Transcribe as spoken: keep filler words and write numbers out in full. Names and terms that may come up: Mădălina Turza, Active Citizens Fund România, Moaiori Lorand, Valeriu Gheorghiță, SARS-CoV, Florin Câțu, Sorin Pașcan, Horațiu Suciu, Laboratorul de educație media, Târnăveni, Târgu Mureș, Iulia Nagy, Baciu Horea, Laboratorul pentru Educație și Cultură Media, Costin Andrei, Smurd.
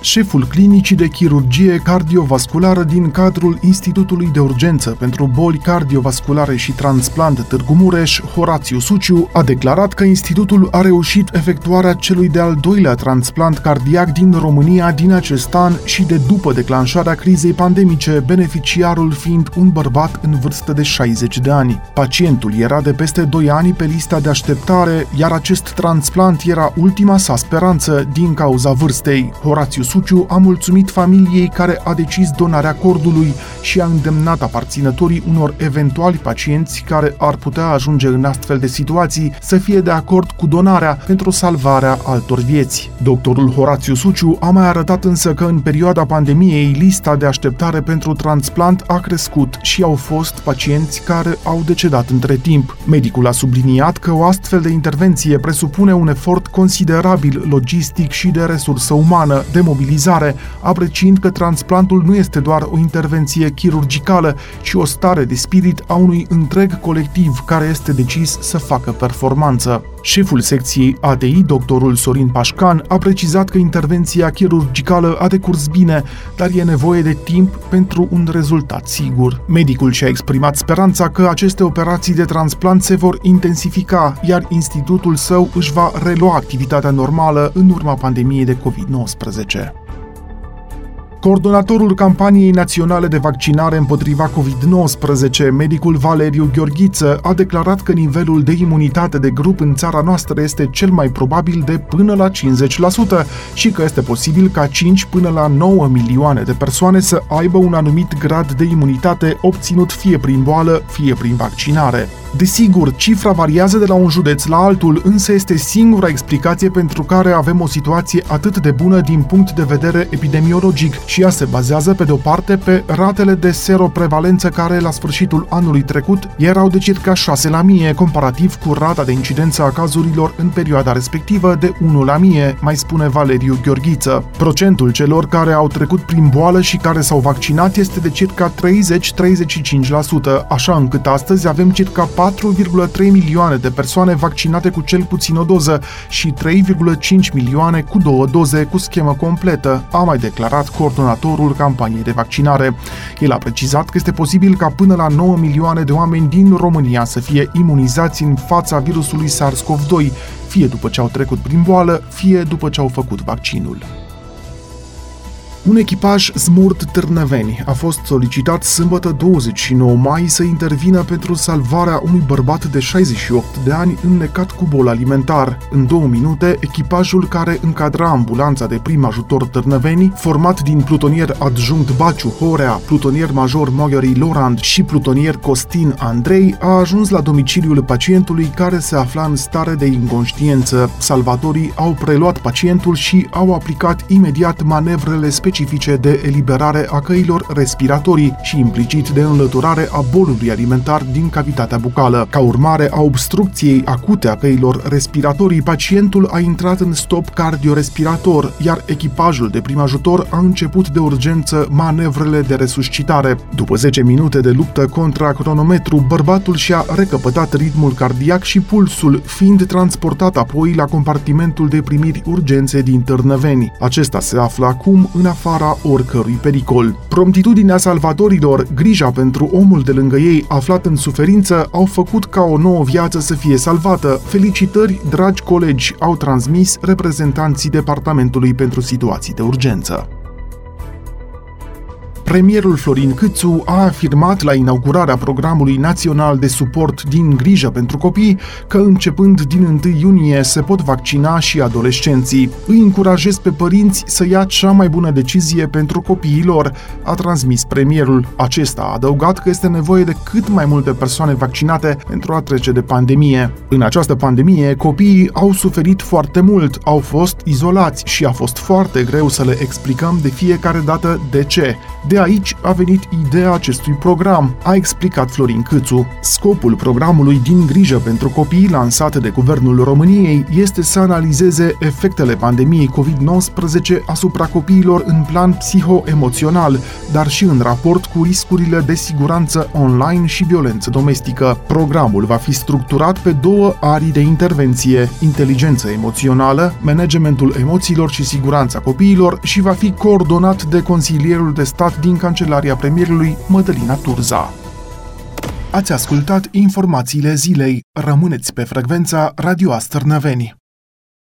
Șeful Clinicii de Chirurgie Cardiovasculară din cadrul Institutului de Urgență pentru Boli Cardiovasculare și Transplant Târgu Mureș, Horațiu Suciu, a declarat că institutul a reușit efectuarea celui de-al doilea transplant cardiac din România din acest an și de după declanșarea crizei pandemice, beneficiarul fiind un bărbat în vârstă de șaizeci de ani. Pacientul era de peste doi ani pe lista de așteptare, iar acest transplant era ultima sa speranță din cauza vârstei. Horațiu Suciu a mulțumit familiei care a decis donarea cordului și a îndemnat aparținătorii unor eventuali pacienți care ar putea ajunge în astfel de situații să fie de acord cu donarea pentru salvarea altor vieți. Doctorul Horațiu Suciu a mai arătat însă că în perioada pandemiei lista de așteptare pentru transplant a crescut și au fost pacienți care au decedat între timp. Medicul a subliniat că o astfel de intervenție presupune un efort considerabil logistic și de resursă umană, de mobilizare, apreciind că transplantul nu este doar o intervenție chirurgicală, ci o stare de spirit a unui întreg colectiv care este decis să facă performanță. Șeful secției A T I, doctorul Sorin Pașcan, a precizat că intervenția chirurgicală a decurs bine, dar e nevoie de timp pentru un rezultat sigur. Medicul și-a exprimat speranța că aceste operații de transplant se vor intensifica, iar institutul său își va relua activitatea normală în urma pandemiei de covid nouăsprezece. Coordonatorul campaniei naționale de vaccinare împotriva covid nouăsprezece, medicul Valeriu Gheorghiță, a declarat că nivelul de imunitate de grup în țara noastră este cel mai probabil de până la cincizeci la sută și că este posibil ca cinci până la nouă milioane de persoane să aibă un anumit grad de imunitate obținut fie prin boală, fie prin vaccinare. Desigur, cifra variază de la un județ la altul, însă este singura explicație pentru care avem o situație atât de bună din punct de vedere epidemiologic și ea se bazează pe de-o parte pe ratele de seroprevalență care la sfârșitul anului trecut erau de circa șase la mie, comparativ cu rata de incidență a cazurilor în perioada respectivă de unu la mie, mai spune Valeriu Gheorghiță. Procentul celor care au trecut prin boală și care s-au vaccinat este de circa treizeci - treizeci și cinci la sută, așa încât astăzi avem circa patru virgulă trei milioane de persoane vaccinate cu cel puțin o doză și trei virgulă cinci milioane cu două doze cu schemă completă, a mai declarat coordonatorul campaniei de vaccinare. El a precizat că este posibil ca până la nouă milioane de oameni din România să fie imunizați în fața virusului SARS-CoV doi, fie după ce au trecut prin boală, fie după ce au făcut vaccinul. Un echipaj Smurd-Târnăveni a fost solicitat sâmbătă douăzeci și nouă mai să intervină pentru salvarea unui bărbat de șaizeci și opt de ani înnecat cu bol alimentar. În două minute, echipajul care încadra ambulanța de prim ajutor Târnăveni, format din plutonier adjunct Baciu Horea, plutonier major Moaiori Lorand și plutonier Costin Andrei, a ajuns la domiciliul pacientului care se afla în stare de inconștiență. Salvatorii au preluat pacientul și au aplicat imediat manevrele specifice de eliberare a căilor respiratorii și implicit de înlăturare a bolului alimentar din cavitatea bucală. Ca urmare a obstrucției acute a căilor respiratorii, pacientul a intrat în stop cardiorespirator, iar echipajul de prim ajutor a început de urgență manevrele de resuscitare. După zece minute de luptă contra cronometru, bărbatul și-a recăpătat ritmul cardiac și pulsul, fiind transportat apoi la compartimentul de primiri urgențe din Târnăveni. Acesta se află acum în afara oricărui pericol. Promptitudinea salvatorilor, grija pentru omul de lângă ei aflat în suferință, au făcut ca o nouă viață să fie salvată. Felicitări, dragi colegi, au transmis reprezentanții Departamentului pentru Situații de Urgență. Premierul Florin Câțu a afirmat la inaugurarea Programului Național de Suport din Grijă pentru Copii că începând din întâi iunie se pot vaccina și adolescenții. Îi încurajez pe părinți să ia cea mai bună decizie pentru copiii lor, a transmis premierul. Acesta a adăugat că este nevoie de cât mai multe persoane vaccinate pentru a trece de pandemie. În această pandemie, copiii au suferit foarte mult, au fost izolați și a fost foarte greu să le explicăm de fiecare dată de ce. De De aici a venit ideea acestui program, a explicat Florin Câțu. Scopul programului Din grijă pentru copii, lansat de Guvernul României, este să analizeze efectele pandemiei covid nouăsprezece asupra copiilor în plan psihoemoțional, dar și în raport cu riscurile de siguranță online și violență domestică. Programul va fi structurat pe două arii de intervenție: inteligență emoțională, managementul emoțiilor și siguranța copiilor, și va fi coordonat de consilierul de stat din Cancelaria Premierului, Mădălina Turza. Ați ascultat informațiile zilei. Rămâneți pe frecvența Radio Asternăveni.